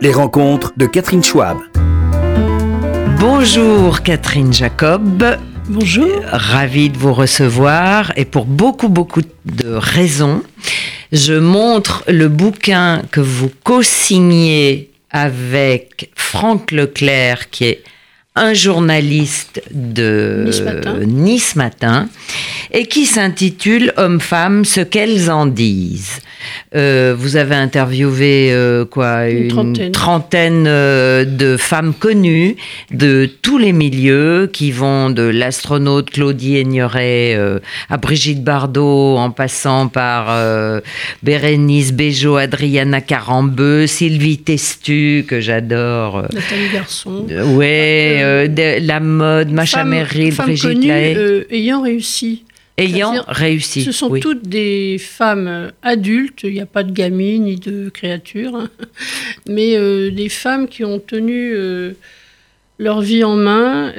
Les rencontres de Catherine Schwab. Bonjour Catherine Jacob. Bonjour. Ravie de vous recevoir et pour beaucoup de raisons. Je montre le bouquin que vous co-signez avec Franck Leclerc, qui est un journaliste de Nice Matin et qui s'intitule « Hommes-femmes, ce qu'elles en disent ». Vous avez interviewé une trentaine de femmes connues de tous les milieux, qui vont de l'astronaute Claudie Haigneré à Brigitte Bardot, en passant par Bérénice Bejo, Adriana Carambé, Sylvie Testud, que j'adore, Nathalie Garçon, la mode, Macha Merrill, Brigitte connues, ayant réussi. Ce sont toutes des femmes adultes, il n'y a pas de gamines ni de créatures, hein, mais des femmes qui ont tenu leur vie en main,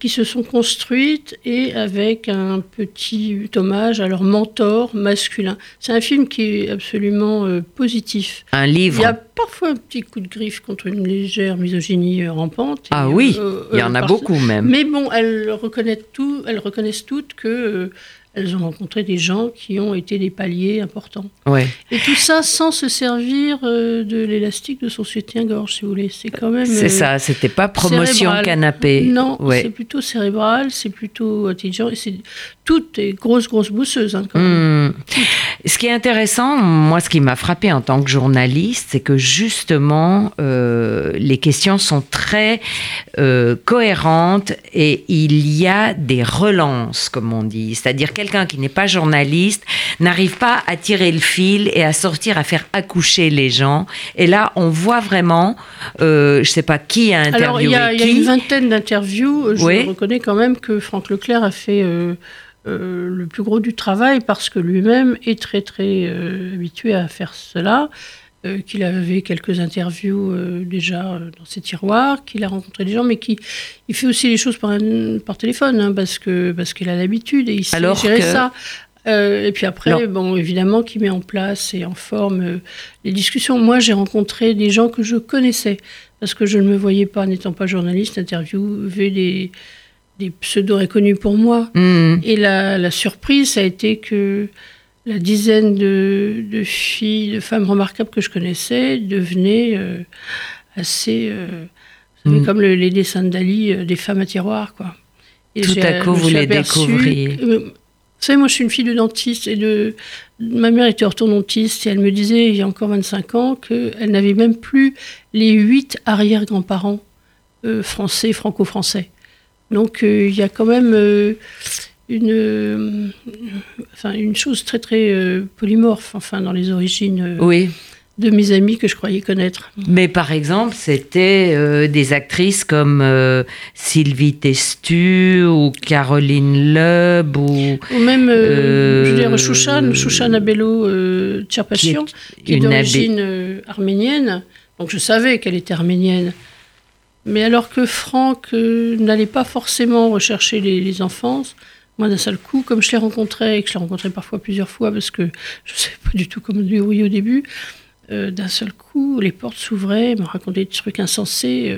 qui se sont construites et avec un petit hommage à leur mentor masculin. C'est un film qui est absolument positif. Un livre. Il y a parfois un petit coup de griffe contre une légère misogynie rampante. Ah et, oui, il y en a beaucoup même. Mais bon, elles reconnaissent toutes que... Elles ont rencontré des gens qui ont été des paliers importants. Ouais. Et tout ça sans se servir de l'élastique de son soutien-gorge, si vous voulez. C'est quand même. C'est ça, c'était pas promotion cérébrale. Canapé. Non, ouais. C'est plutôt cérébral, c'est plutôt intelligent. Et c'est toutes des grosses bosseuses. Hein, quand même. Ce qui est intéressant, moi, ce qui m'a frappée en tant que journaliste, c'est que justement, les questions sont très cohérentes et il y a des relances, comme on dit. C'est-à-dire quelqu'un qui n'est pas journaliste n'arrive pas à tirer le fil et à sortir, à faire accoucher les gens. Et là, on voit vraiment, je ne sais pas qui a interviewé. Alors, il y a une vingtaine d'interviews. Je reconnais quand même que Franck Leclerc a fait le plus gros du travail parce que lui-même est très, très habitué à faire cela. Qu'il avait quelques interviews déjà dans ses tiroirs, qu'il a rencontré des gens, mais il fait aussi les choses par téléphone, hein, parce qu'il a l'habitude et il sait gérer ça. Et puis après, bon, évidemment, qu'il met en place et en forme les discussions. Moi, j'ai rencontré des gens que je connaissais, parce que je ne me voyais pas, n'étant pas journaliste, interviewer des pseudos inconnus pour moi. Mmh. Et la surprise, ça a été que... La dizaine de filles, de femmes remarquables que je connaissais devenaient assez... vous savez, comme les dessins de Dali, des femmes à tiroir, quoi. Et tout à coup, vous les découvriez. Vous savez, moi, je suis une fille de dentiste et ma mère était orthodontiste et elle me disait, il y a encore 25 ans, qu'elle n'avait même plus les 8 arrière-grands-parents français, franco-français. Donc, il y a quand même... une chose très très polymorphe dans les origines de mes amis que je croyais connaître. Mais par exemple, c'était des actrices comme Sylvie Testud ou Caroline Loeb ou même je veux dire Chouchane Abello-Tcherpachian qui est d'origine arménienne. Donc je savais qu'elle était arménienne. Mais alors que Franck n'allait pas forcément rechercher les enfants. Moi, d'un seul coup, comme je les rencontrais, et que je les rencontrais parfois plusieurs fois, parce que je ne savais pas du tout comment dérouiller au début, d'un seul coup, les portes s'ouvraient, me racontaient des trucs insensés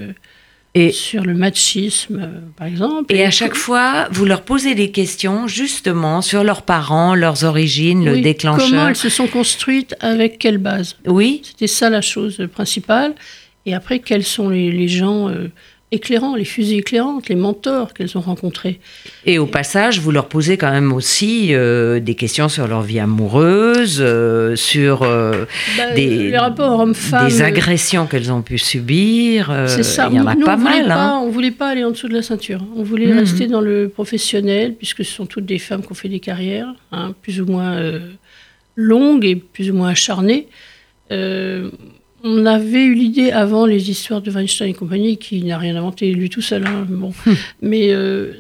sur le machisme, par exemple. Et à chaque fois, vous leur posez des questions, justement, sur leurs parents, leurs origines, le déclencheur. Comment elles se sont construites, avec quelle base. Oui. C'était ça la chose principale. Et après, quels sont les gens... éclairants, les fusées éclairantes, les mentors qu'elles ont rencontrés. Et au passage, vous leur posez quand même aussi des questions sur leur vie amoureuse, sur les rapports hommes-femmes, des agressions qu'elles ont pu subir. C'est ça. Il y en a pas mal. On voulait pas aller en dessous de la ceinture. On voulait rester dans le professionnel, puisque ce sont toutes des femmes qui ont fait des carrières, hein, plus ou moins longues et plus ou moins acharnées. On avait eu l'idée avant les histoires de Weinstein et compagnie, qui n'a rien inventé lui tout seul. Hein, bon. Mais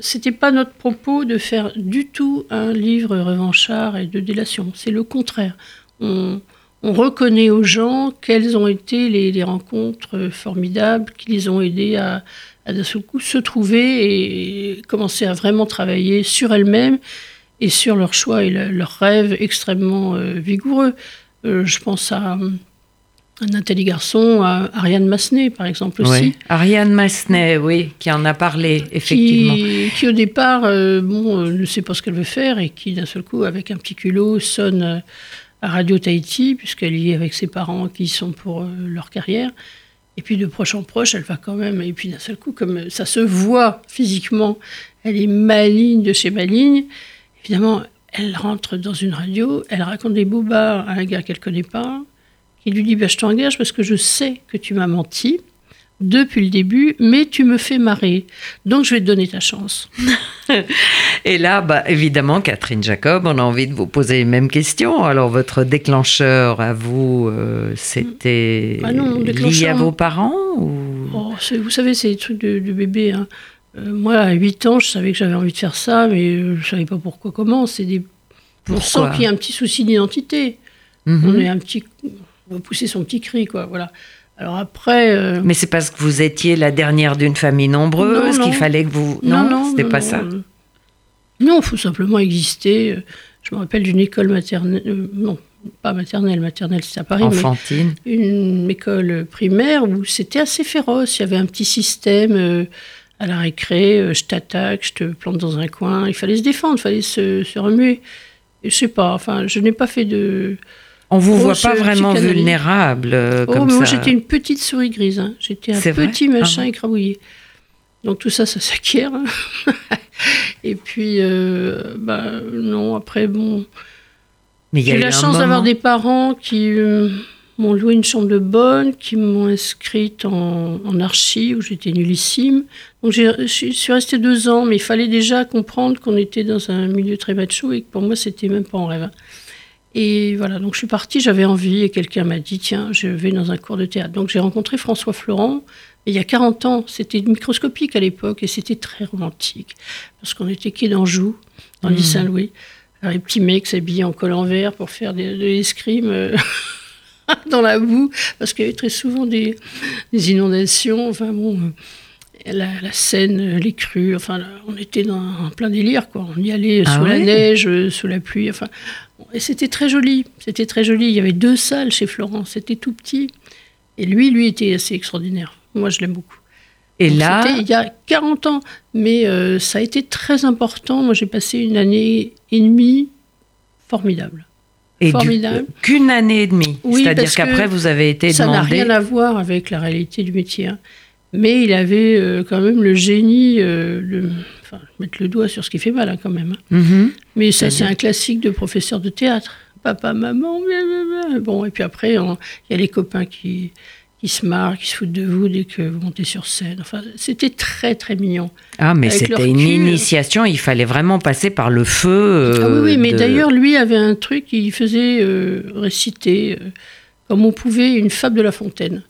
c'était pas notre propos de faire du tout un livre revanchard et de délation. C'est le contraire. On reconnaît aux gens quelles ont été les rencontres formidables qui les ont aidés à d'un seul coup se trouver et commencer à vraiment travailler sur elles-mêmes et sur leurs choix et leurs rêves extrêmement vigoureux. Je pense à Nathalie Garçon, Ariane Massenet, par exemple, aussi. Oui. Ariane Massenet, oui, qui en a parlé, effectivement. Qui au départ ne sait pas ce qu'elle veut faire et qui, d'un seul coup, avec un petit culot, sonne à Radio Tahiti, puisqu'elle y est avec ses parents qui sont pour leur carrière. Et puis, de proche en proche, elle va quand même... Et puis, d'un seul coup, comme ça se voit physiquement, elle est maligne de chez maligne. Évidemment, elle rentre dans une radio, elle raconte des bobards à un gars qu'elle ne connaît pas, qui lui dit « Je t'engage parce que je sais que tu m'as menti depuis le début, mais tu me fais marrer. Donc, je vais te donner ta chance. » Et là, évidemment, Catherine Jacob, on a envie de vous poser les mêmes questions. Alors, votre déclencheur, à vous, c'était lié à vos parents ou... vous savez, c'est des trucs de bébé. Hein. Moi, à 8 ans, je savais que j'avais envie de faire ça, mais je ne savais pas pourquoi, comment. On sent qu'il y a un petit souci d'identité. Mm-hmm. On va pousser son petit cri, quoi, voilà. Alors après... Mais c'est parce que vous étiez la dernière d'une famille nombreuse qu'il fallait que vous... Non, c'était pas ça. Non, il faut simplement exister. Je me rappelle d'une école maternelle... Maternelle, c'est à Paris. Enfantine. Mais une école primaire où c'était assez féroce. Il y avait un petit système à la récré. Je t'attaque, je te plante dans un coin. Il fallait se défendre, il fallait se remuer. Je sais pas, je n'ai pas fait de... On ne vous voit pas vraiment vulnérable comme ça. Moi, j'étais une petite souris grise. Hein. J'étais un petit machin écrabouillé. Donc tout ça, ça s'acquiert. Hein. Et puis, non, après, bon... J'ai eu la chance d'avoir des parents qui m'ont loué une chambre de bonne, qui m'ont inscrite en archi, où j'étais nullissime. Donc je suis restée 2 ans, mais il fallait déjà comprendre qu'on était dans un milieu très macho et que pour moi, c'était même pas un rêve. Hein. Et voilà, donc je suis partie, j'avais envie, et quelqu'un m'a dit, tiens, je vais dans un cours de théâtre. Donc j'ai rencontré François Florent, et il y a 40 ans, c'était microscopique à l'époque, et c'était très romantique, parce qu'on était quai d'Anjou, dans l'île Saint-Louis. Alors, les petits mecs s'habillaient en col en verre pour faire de l'escrime dans la boue, parce qu'il y avait très souvent des inondations, la Seine, les crues, on était en plein délire, quoi. On y allait sous la neige, sous la pluie, Et c'était très joli. Il y avait 2 salles chez Florent, c'était tout petit. Et lui était assez extraordinaire. Moi, je l'aime beaucoup. Et donc, là... C'était il y a 40 ans, mais ça a été très important. Moi, j'ai passé 1 année et demie formidable. Qu'une année et demie. Oui, c'est-à-dire qu'après, vous avez été demandé... Ça n'a rien à voir avec la réalité du métier, hein. Mais il avait quand même le génie mettre le doigt sur ce qui fait mal, hein, quand même. Hein. Mm-hmm. Mais ça, c'est un classique de professeur de théâtre. Papa, maman, blablabla. Bon, et puis après, il y a les copains qui se marrent, qui se foutent de vous dès que vous montez sur scène. C'était très, très mignon. Ah, mais c'était une initiation. Il fallait vraiment passer par le feu. Mais d'ailleurs, lui avait un truc. Il faisait réciter, comme on pouvait, une fable de La Fontaine.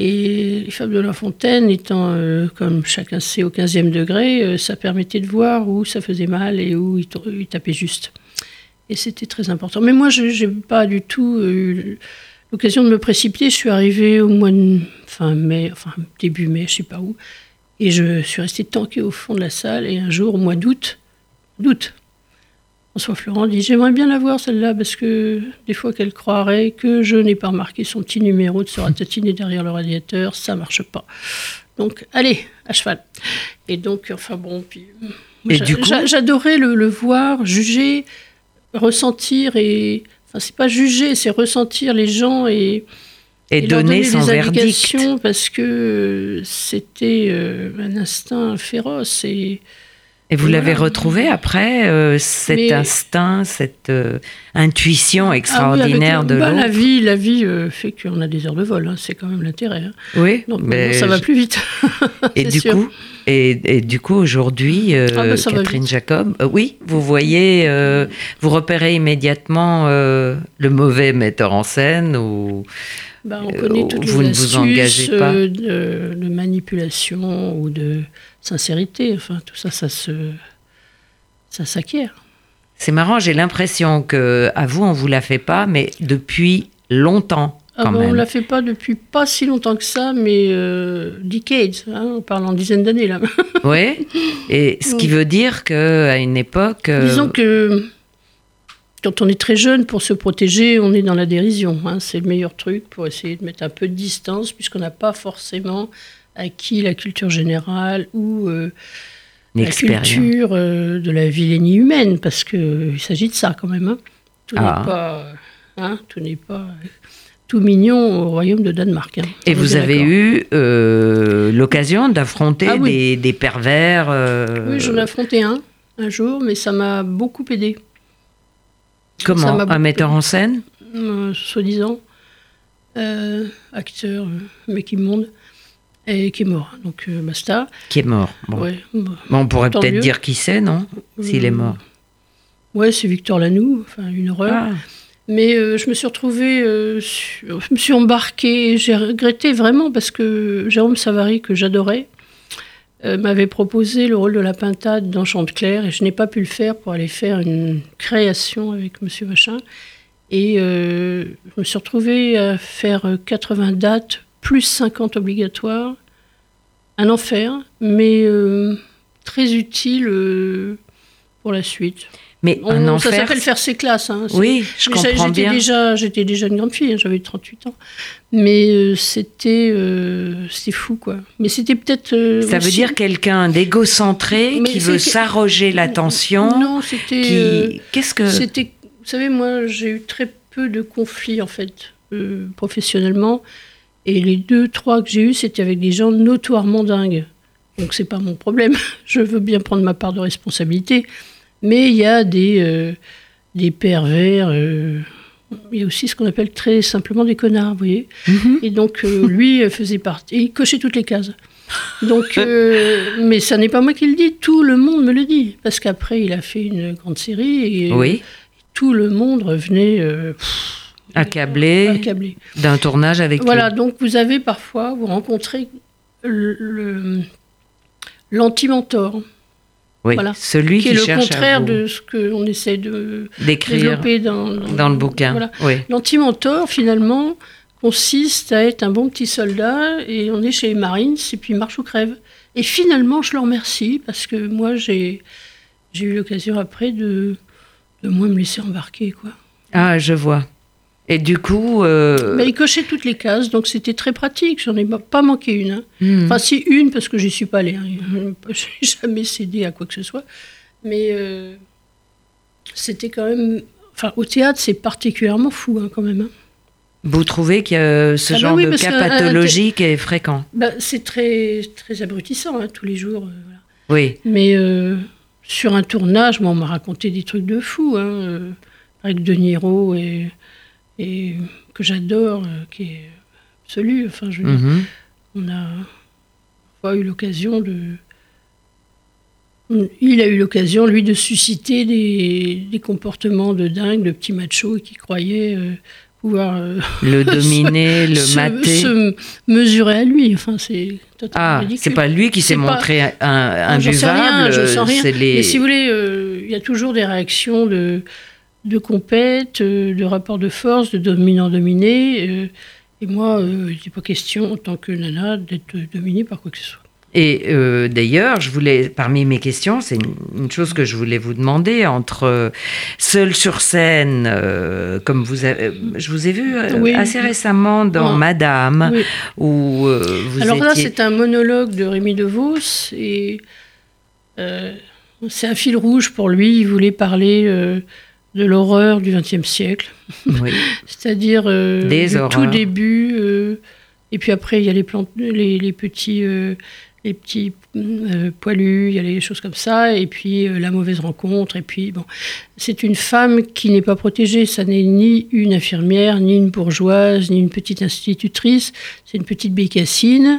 Et les fables de La Fontaine étant, comme chacun sait, au 15e degré, ça permettait de voir où ça faisait mal et où il tapait juste. Et c'était très important. Mais moi, je n'ai pas du tout eu l'occasion de me précipiter. Je suis arrivée au mois de début mai, je ne sais pas où. Et je suis restée tankée au fond de la salle. Et un jour, au mois d'août, François Florent dit « J'aimerais bien la voir, celle-là, parce que des fois qu'elle croirait que je n'ai pas remarqué son petit numéro de se ratatiner derrière le radiateur, ça marche pas. Donc, allez, à cheval. » Et donc, j'adorais le voir, juger, ressentir et... Enfin, c'est pas juger, c'est ressentir les gens et donner son verdict. Parce que c'était un instinct féroce et... Et vous l'avez retrouvé après, instinct, cette intuition extraordinaire de l'autre. La vie fait qu'on a des heures de vol, hein, c'est quand même l'intérêt. Hein. Oui. Donc ça va plus vite. Et du coup, aujourd'hui, Catherine Jacob, vous voyez, vous repérez immédiatement le mauvais metteur en scène ou on connaît toutes vous les astuces, ne vous engagez pas de manipulation ou de sincérité, tout ça, ça s'acquiert. C'est marrant, j'ai l'impression qu'à vous, on ne vous la fait pas, mais depuis longtemps, quand même. On ne la fait pas depuis pas si longtemps que ça, mais decades, hein, on parle en dizaines d'années, là. Oui, et ce qui veut dire qu'à une époque... Disons que Quand on est très jeune, pour se protéger, on est dans la dérision. Hein. C'est le meilleur truc pour essayer de mettre un peu de distance, puisqu'on n'a pas forcément acquis la culture générale ou la culture de la vilainie humaine, parce qu'il s'agit de ça quand même. Hein. Tout n'est pas tout mignon au royaume de Danemark. Hein. Et vous avez eu l'occasion d'affronter des pervers Oui, j'en ai affronté un jour, mais ça m'a beaucoup aidé. Comment? Un metteur en scène soi-disant, acteur, mais qui monte, et qui est mort. Donc, basta. Qui est mort. Bon. Ouais, bah, on pourrait peut-être dire qui c'est, non? S'il est mort. Ouais, c'est Victor Lanoux, enfin, une horreur. Ah. Mais je me suis retrouvée, je me suis embarquée, j'ai regretté vraiment, parce que Jérôme Savary, que j'adorais, m'avait proposé le rôle de la pintade dans Chantecler, et je n'ai pas pu le faire pour aller faire une création avec M. Machin. Et je me suis retrouvée à faire 80 dates, plus 50 obligatoires. Un enfer, mais très utile pour la suite. Mais ça s'appelle faire ses classes. Hein. Oui, je comprends bien. J'étais déjà une grande fille, hein, j'avais 38 ans. Mais c'était fou, quoi. Mais c'était peut-être... ça veut dire quelqu'un d'égocentré qui veut s'arroger l'attention. Non, c'était... Qu'est-ce que... Vous savez, moi, j'ai eu très peu de conflits, en fait, professionnellement. Et les 2-3 que j'ai eus, c'était avec des gens notoirement dingues. Donc, c'est pas mon problème. Je veux bien prendre ma part de responsabilité. Mais il y a des pervers, il y a aussi ce qu'on appelle très simplement des connards, vous voyez. Mm-hmm. Et donc lui faisait partie, il cochait toutes les cases. Donc, mais ça n'est pas moi qui le dis, tout le monde me le dit. Parce qu'après il a fait une grande série et tout le monde revenait accablé d'un tournage avec lui. Voilà, donc vous avez parfois, vous rencontrez l'anti-mentor. Oui, voilà. Celui qui cherche à vous... est le contraire de ce qu'on essaie de développer dans le bouquin. Voilà. Oui. L'anti-mentor, finalement, consiste à être un bon petit soldat, et on est chez les Marines, et puis marche ou crève. Et finalement, je leur remercie, parce que moi, j'ai eu l'occasion après de moins me laisser embarquer, quoi. Ah, je vois. Et du coup... ils cochaient toutes les cases, donc c'était très pratique. J'en ai pas manqué une. Hein. Mmh. Enfin, si une, parce que j'y suis pas allée. Hein. J'ai jamais cédé à quoi que ce soit. Mais c'était quand même... Enfin, au théâtre, c'est particulièrement fou, hein, quand même. Hein. Vous trouvez que ce genre de cas pathologique est fréquent? C'est très, très abrutissant, hein, tous les jours. Voilà. Oui. Mais sur un tournage, on m'a raconté des trucs de fou. Hein, avec De Niro et que j'adore, qui est absolu. Enfin, on a pas eu l'occasion Il a eu l'occasion, lui, de susciter des comportements de dingue, de petits machos qui croyaient pouvoir... le dominer, le mater. Se mesurer à lui. Enfin, c'est totalement ridicule. C'est pas lui qui s'est montré imbuvable. Je sens rien. Mais si vous voulez, il y a toujours des réactions de compète, de rapport de force, de dominant-dominé. Et moi, il n'était pas question, en tant que nana, d'être dominée par quoi que ce soit. Et d'ailleurs, parmi mes questions, c'est une chose que je voulais vous demander, entre seul sur scène, comme je vous ai vu assez récemment dans Madame, où vous étiez... Alors là, c'est un monologue de Rémi De Vos, et c'est un fil rouge pour lui, il voulait parler... de l'horreur du XXe siècle, c'est-à-dire le tout début, et puis après il y a les petits poilus, il y a les choses comme ça, et puis la mauvaise rencontre, et puis bon, c'est une femme qui n'est pas protégée, ça n'est ni une infirmière, ni une bourgeoise, ni une petite institutrice, c'est une petite bécassine,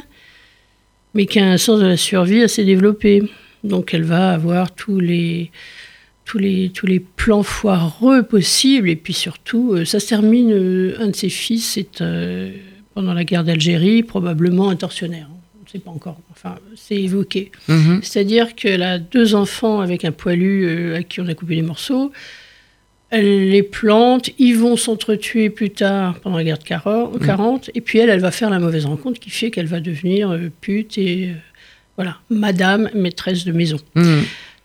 mais qui a un sens de la survie assez développé, donc elle va avoir tous les plans foireux possibles. Et puis surtout, ça se termine, un de ses fils est, pendant la guerre d'Algérie, probablement un tortionnaire. On ne sait pas encore. Enfin, c'est évoqué. Mm-hmm. C'est-à-dire qu'elle a 2 enfants avec un poilu à qui on a coupé les morceaux. Elle les plante. Ils vont s'entretuer plus tard pendant la guerre de 40. Mm-hmm. Et puis elle va faire la mauvaise rencontre qui fait qu'elle va devenir pute et madame, maîtresse de maison. Mm-hmm.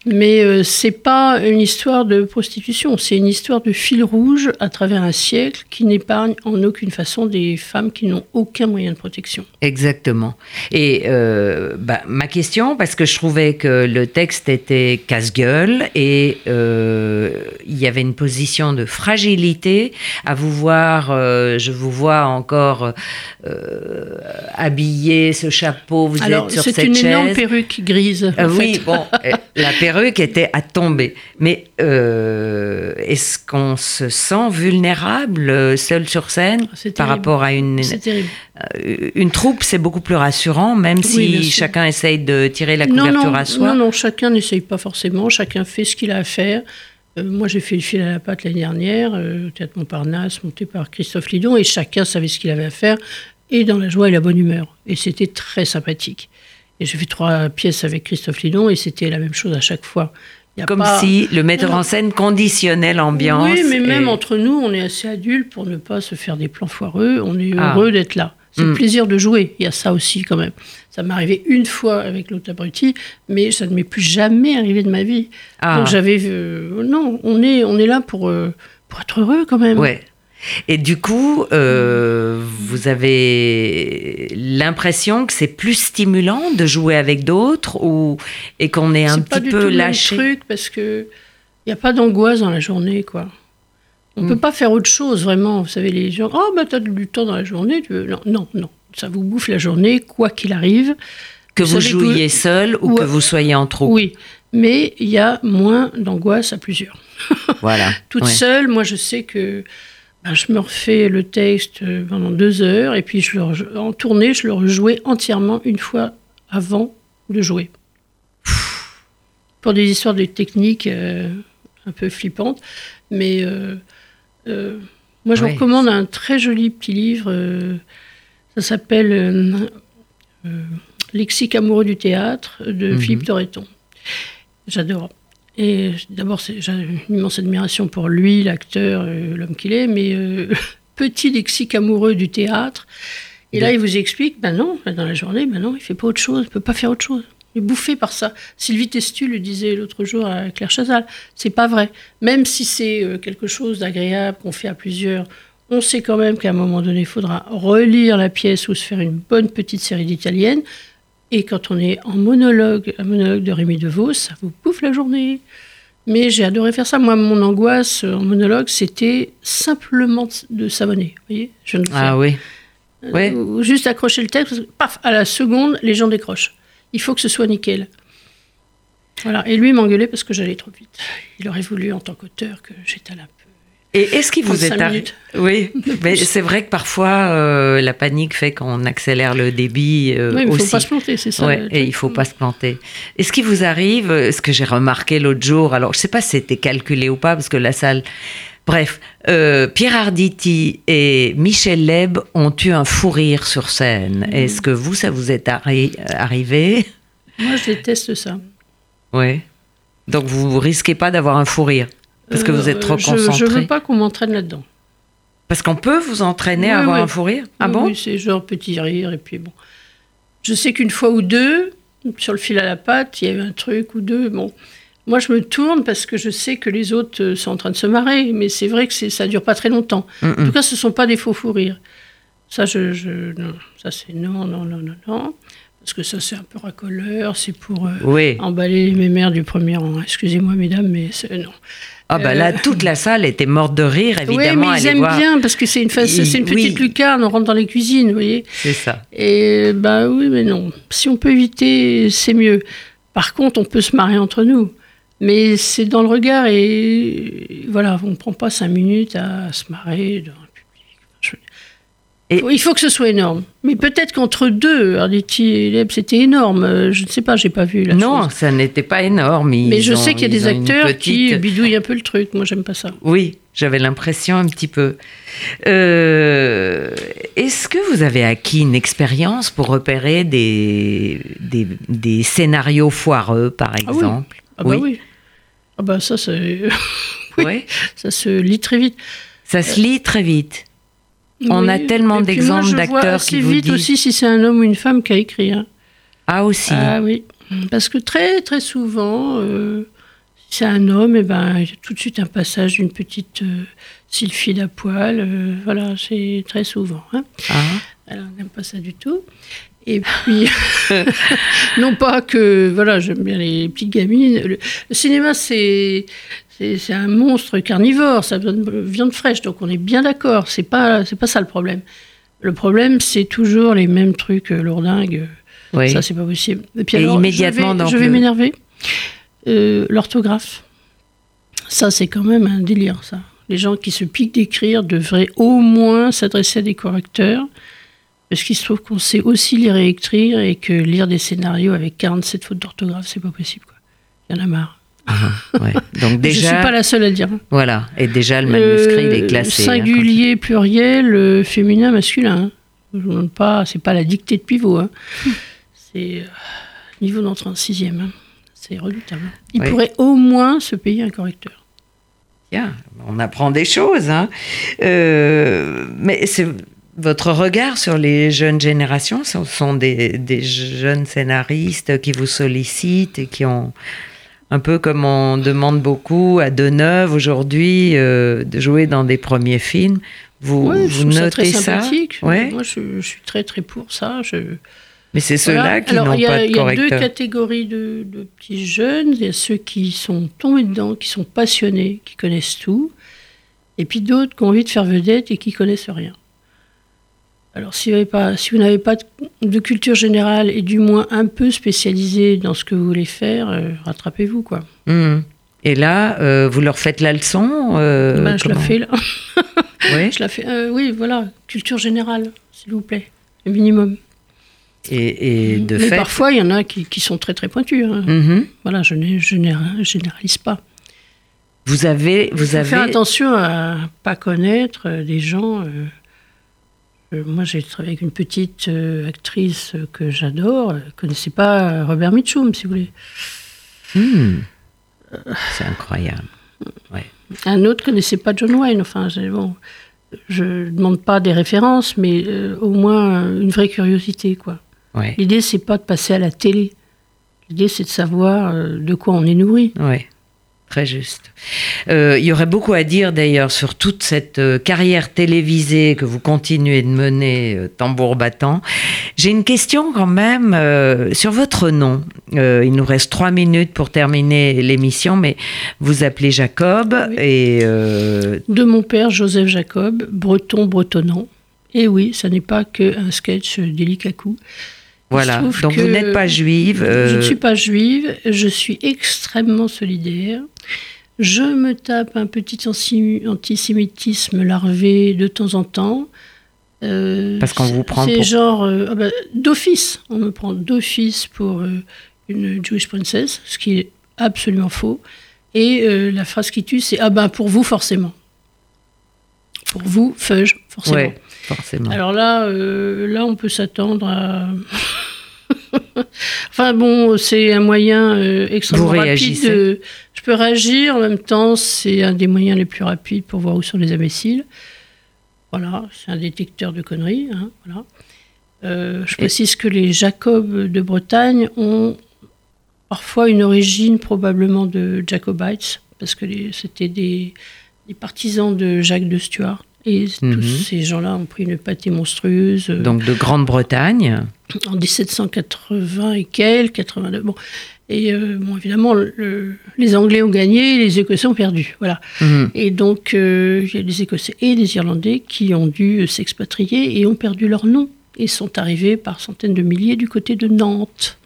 Mais c'est pas une histoire de prostitution, c'est une histoire de fil rouge à travers un siècle qui n'épargne en aucune façon des femmes qui n'ont aucun moyen de protection. Exactement. Et ma question, parce que je trouvais que le texte était casse-gueule et il y avait une position de fragilité à vous voir, je vous vois encore habillée, ce chapeau, vous êtes sur cette chaise. C'est une énorme perruque grise. Oui, bon, la perruque qui était à tomber. Mais est-ce qu'on se sent vulnérable seul sur scène par rapport à une troupe? C'est beaucoup plus rassurant, même si chacun essaye de tirer la couverture à soi. Non, chacun n'essaye pas forcément. Chacun fait ce qu'il a à faire. Moi, j'ai fait le fil à la patte l'année dernière au Théâtre Montparnasse, monté par Christophe Lidon, et chacun savait ce qu'il avait à faire, et dans la joie et la bonne humeur. Et c'était très sympathique. Et j'ai fait 3 pièces avec Christophe Lidon et c'était la même chose à chaque fois. Si le metteur en scène conditionnait l'ambiance. Oui, mais même entre nous, on est assez adultes pour ne pas se faire des plans foireux. On est heureux d'être là. C'est le plaisir de jouer. Il y a ça aussi quand même. Ça m'est arrivé une fois avec l'autre abruti, mais ça ne m'est plus jamais arrivé de ma vie. Ah. Donc j'avais... on est là pour être heureux quand même. Ouais. Et du coup, vous avez l'impression que c'est plus stimulant de jouer avec d'autres et qu'on est un petit peu lâché. C'est pas du tout le même truc parce qu'il n'y a pas d'angoisse dans la journée, quoi. On ne peut pas faire autre chose, vraiment. Vous savez, les gens, t'as du temps dans la journée. Non, ça vous bouffe la journée, quoi qu'il arrive. Que vous jouiez seul ou que vous soyez en troupe. Oui, mais il y a moins d'angoisse à plusieurs. Voilà. Toute seule, moi je sais que... Je me refais le texte pendant 2 heures et puis en tournée, je le rejouais entièrement une fois avant de jouer. Pour des histoires de techniques un peu flippantes. Mais moi, je recommande un très joli petit livre. Ça s'appelle « Lexique amoureux du théâtre » de Philippe Doréton. J'adore. Et d'abord, j'ai une immense admiration pour lui, l'acteur, l'homme qu'il est, mais petit lexique amoureux du théâtre. Et là, il vous explique, dans la journée, il ne fait pas autre chose, il ne peut pas faire autre chose. Il est bouffé par ça. Sylvie Testud le disait l'autre jour à Claire Chazal, c'est pas vrai. Même si c'est quelque chose d'agréable qu'on fait à plusieurs, on sait quand même qu'à un moment donné, il faudra relire la pièce ou se faire une bonne petite série d'italiennes. Et quand on est en monologue, un monologue de Rémi De Vos, ça vous bouffe la journée. Mais j'ai adoré faire ça. Moi, mon angoisse en monologue, c'était simplement de savonner. Vous voyez, je ne fais oui. Juste accrocher le texte, paf, à la seconde, les gens décrochent. Il faut que ce soit nickel. Voilà. Et lui m'engueulait parce que j'allais trop vite. Il aurait voulu, en tant qu'auteur, que j'étale un peu. Et est-ce qu'il vous est arrivé... Oui, mais c'est vrai que parfois, la panique fait qu'on accélère le débit aussi. Oui, mais il ne faut pas se planter, c'est ça. Oui, et il ne faut pas se planter. Est-ce qu'il vous arrive, ce que j'ai remarqué l'autre jour, alors je ne sais pas si c'était calculé ou pas, parce que la salle... Bref, Pierre Arditi et Michel Leeb ont eu un fou rire sur scène. Est-ce que vous, ça vous est arrivé? Moi, je déteste ça. Oui. Donc, vous ne risquez pas d'avoir un fou rire? Parce que vous êtes trop concentré. Je ne veux pas qu'on m'entraîne là-dedans. Parce qu'on peut vous entraîner à avoir un fou rire? Ah bon? Oui, c'est genre petit rire et puis bon. Je sais qu'une fois ou deux, sur le fil à la patte, il y a eu un truc ou deux. Bon, moi je me tourne parce que je sais que les autres sont en train de se marrer, mais c'est vrai que ça ne dure pas très longtemps. Mm-mm. En tout cas, ce ne sont pas des faux fous rires. Ça, non. Ça, c'est non. Parce que ça, c'est un peu racoleur, c'est pour emballer les mémères du premier rang. Excusez-moi, mesdames, mais non. Ah là, toute la salle était morte de rire, évidemment. Oui, mais ils aiment bien, parce que c'est une petite lucarne, on rentre dans les cuisines, vous voyez. C'est ça. Et oui, mais non. Si on peut éviter, c'est mieux. Par contre, on peut se marrer entre nous. Mais c'est dans le regard, et voilà, on ne prend pas 5 minutes à se marrer dans le public. Il faut que ce soit énorme. Mais peut-être qu'entre deux, Arditi et Leeb, c'était énorme. Je ne sais pas, je n'ai pas vu la chose. Non, ça n'était pas énorme. Mais je sais qu'il y a des acteurs qui bidouillent un peu le truc. Moi, je n'aime pas ça. Oui, j'avais l'impression un petit peu. Est-ce que vous avez acquis une expérience pour repérer des scénarios foireux, par exemple? Oui. Ah bah ça, ça se lit très vite. Ça se lit très vite. On a tellement d'exemples d'acteurs qui vous disent... Je vois assez vite aussi si c'est un homme ou une femme qui a écrit. Hein. Ah, aussi. Ah oui, parce que très souvent, c'est un homme, et ben il y a tout de suite un passage d'une petite sylphide à poil, voilà, c'est très souvent. Hein. Ah. Alors, on n'aime pas ça du tout. Et puis, non pas que, voilà, j'aime bien les petites gamines. Le cinéma, c'est un monstre carnivore, ça donne viande fraîche, donc on est bien d'accord, c'est pas ça le problème. Le problème, c'est toujours les mêmes trucs lourdingues, oui. Ça c'est pas possible. Et puis alors, je vais m'énerver. L'orthographe, ça c'est quand même un délire, ça. Les gens qui se piquent d'écrire devraient au moins s'adresser à des correcteurs, parce qu'il se trouve qu'on sait aussi lire et écrire, et que lire des scénarios avec 47 fautes d'orthographe, c'est pas possible, quoi. Il y en a marre. Ah, ouais. Donc déjà, je suis pas la seule à dire. Voilà, et déjà le manuscrit il est classé. Singulier, hein, pluriel, féminin, masculin. Hein. Je ne demande pas, c'est pas la dictée de pivot. Hein. C'est niveau d'entrée en sixième. Hein. C'est redoutable. Il oui. pourrait au moins se payer un correcteur. Bien, on apprend des choses. Hein. Mais c'est votre regard sur les jeunes générations. Ce sont des jeunes scénaristes qui vous sollicitent et qui ont... Un peu comme on demande beaucoup à Deneuve aujourd'hui de jouer dans des premiers films. Vous notez ça? Ouais. Moi, je suis très très pour ça. Mais c'est voilà. Ceux-là qui n'ont pas de correcteur. Il y a deux catégories de petits jeunes. Il y a ceux qui sont tombés dedans, qui sont passionnés, qui connaissent tout. Et puis d'autres qui ont envie de faire vedette et qui ne connaissent rien. Alors, si vous n'avez pas de culture générale et du moins un peu spécialisée dans ce que vous voulez faire, rattrapez-vous, quoi. Mmh. Et là, vous leur faites la leçon je la fais, là. Oui, je la fais, oui, voilà, culture générale, s'il vous plaît, le minimum. Et de Mais fait... parfois, il y en a qui sont très, très pointus. Hein. Mmh. Voilà, je ne généralise pas. Vous avez... Faire attention à ne pas connaître des gens... Moi, j'ai travaillé avec une petite actrice que j'adore. Je ne connaissais pas Robert Mitchum, si vous voulez. Mmh. C'est incroyable. Ouais. Un autre ne connaissait pas John Wayne. Enfin, bon, je ne demande pas des références, mais au moins une vraie curiosité, quoi. Ouais. L'idée, ce n'est pas de passer à la télé. L'idée, c'est de savoir de quoi on est nourri. Oui. Très juste. Il y aurait beaucoup à dire d'ailleurs sur toute cette carrière télévisée que vous continuez de mener, tambour battant. J'ai une question quand même sur votre nom. Il nous reste 3 minutes pour terminer l'émission, mais vous appelez Jacob oui. et... De mon père, Joseph Jacob, breton bretonnant. Et oui, ça n'est pas qu'un sketch d'Elikaku. Voilà, donc vous n'êtes pas juive. Je ne suis pas juive, je suis extrêmement solidaire. Je me tape un petit antisémitisme larvé de temps en temps. Parce qu'on vous prend pour... C'est genre... d'office, on me prend d'office pour une Jewish princess, ce qui est absolument faux. Et la phrase qui tue, c'est « Ah ben, pour vous, forcément ». Pour vous, feuge, forcément. Ouais, forcément. Alors là, on peut s'attendre à... Enfin bon, c'est un moyen extrêmement rapide. Je peux réagir, en même temps, c'est un des moyens les plus rapides pour voir où sont les imbéciles. Voilà, c'est un détecteur de conneries. Hein, voilà. Je précise que les Jacobs de Bretagne ont parfois une origine probablement de Jacobites, parce que c'était des partisans de Jacques de Stuart. Et tous ces gens-là ont pris une pâtée monstrueuse. Donc de Grande-Bretagne. En 1780 et quelques, 82. Bon. Et bon, évidemment, les Anglais ont gagné, les Écossais ont perdu. Voilà. Mmh. Et donc, il y a des Écossais et des Irlandais qui ont dû s'expatrier et ont perdu leur nom. Et sont arrivés par centaines de milliers du côté de Nantes.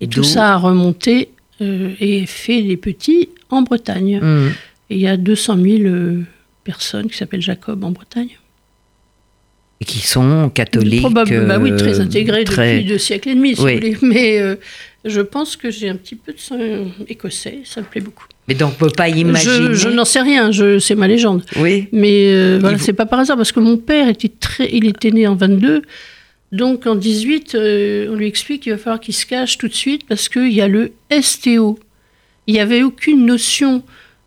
Et tout ça a remonté et fait des petits en Bretagne. Mmh. Et il y a 200 000 personnes qui s'appellent Jacob en Bretagne. Et qui sont catholiques. Probablement, oui, très intégrées depuis 2 siècles et demi, si vous voulez. Mais je pense que j'ai un petit peu de sang écossais, ça me plaît beaucoup. Mais donc on ne peut pas imaginer... Je n'en sais rien, c'est ma légende. Oui. Mais voilà, c'est pas par hasard, parce que mon père il était né en 22, donc en 18, on lui explique qu'il va falloir qu'il se cache tout de suite, parce qu'il y a le STO. Il n'y avait aucune notion...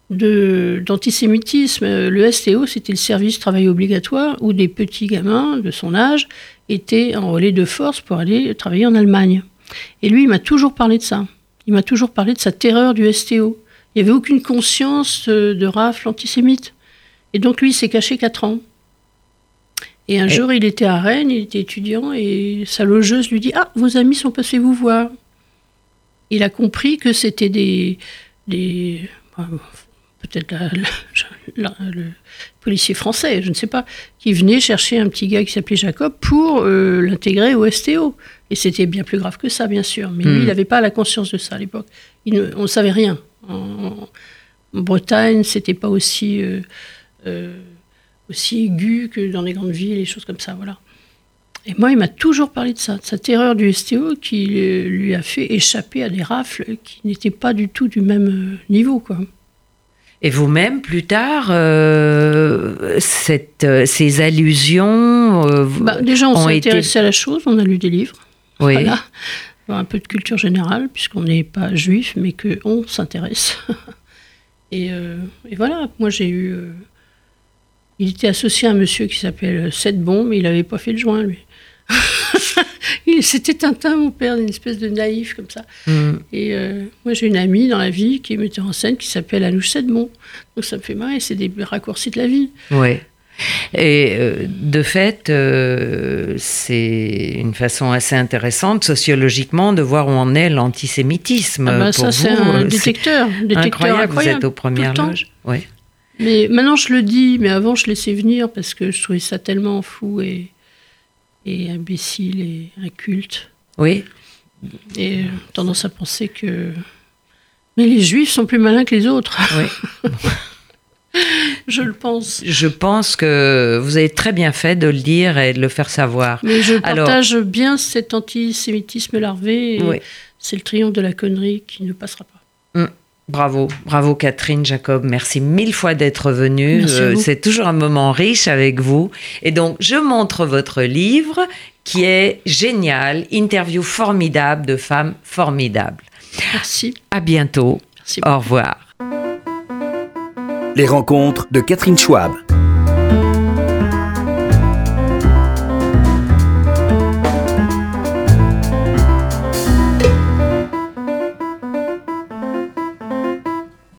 d'antisémitisme. Le STO, c'était le service travail obligatoire où des petits gamins de son âge étaient enrôlés de force pour aller travailler en Allemagne. Et lui, il m'a toujours parlé de ça. Il m'a toujours parlé de sa terreur du STO. Il n'y avait aucune conscience de rafle antisémite. Et donc, lui, il s'est caché 4 ans. Et un jour, il était à Rennes, il était étudiant, et sa logeuse lui dit « Ah, vos amis sont passés vous voir ». Il a compris que c'était peut-être le policier français, je ne sais pas, qui venait chercher un petit gars qui s'appelait Jacob pour l'intégrer au STO. Et c'était bien plus grave que ça, bien sûr. Mais lui, il n'avait pas la conscience de ça à l'époque. On ne savait rien. En Bretagne, ce n'était pas aussi aigu que dans les grandes villes, les choses comme ça, voilà. Et moi, il m'a toujours parlé de ça, de sa terreur du STO qui lui a fait échapper à des rafles qui n'étaient pas du tout du même niveau, quoi. Et vous-même, plus tard, ces allusions déjà, on s'est intéressé à la chose, on a lu des livres, oui. Voilà. Un peu de culture générale, puisqu'on n'est pas juif, mais qu'on s'intéresse. Et voilà, moi j'ai eu... Il était associé à un monsieur qui s'appelle Setbon, mais il n'avait pas fait le joint, lui. C'était Tintin, mon père, une espèce de naïf comme ça. Et moi, j'ai une amie dans la vie qui est metteur en scène qui s'appelle Anouche Setbon. Donc ça me fait marrer, c'est des raccourcis de la vie. Oui. Et de fait, c'est une façon assez intéressante sociologiquement de voir où en est l'antisémitisme. Ah ben, pour ça, vous, c'est un détecteur. C'est incroyable, vous êtes aux premières loges. Oui. Mais maintenant, je le dis, mais avant, je laissais venir parce que je trouvais ça tellement fou et imbécile et inculte. Oui. Et tendance à penser que... Mais les Juifs sont plus malins que les autres. Oui. Je le pense. Je pense que vous avez très bien fait de le dire et de le faire savoir. Mais je partage bien cet antisémitisme larvé. Oui. C'est le triomphe de la connerie qui ne passera pas. Bravo, bravo Catherine Jacob, merci 1000 fois d'être venue, c'est toujours un moment riche avec vous. Et donc je montre votre livre qui est génial, interview formidable de femmes formidables. Merci. À bientôt, merci. Au revoir. Les rencontres de Catherine Schwab.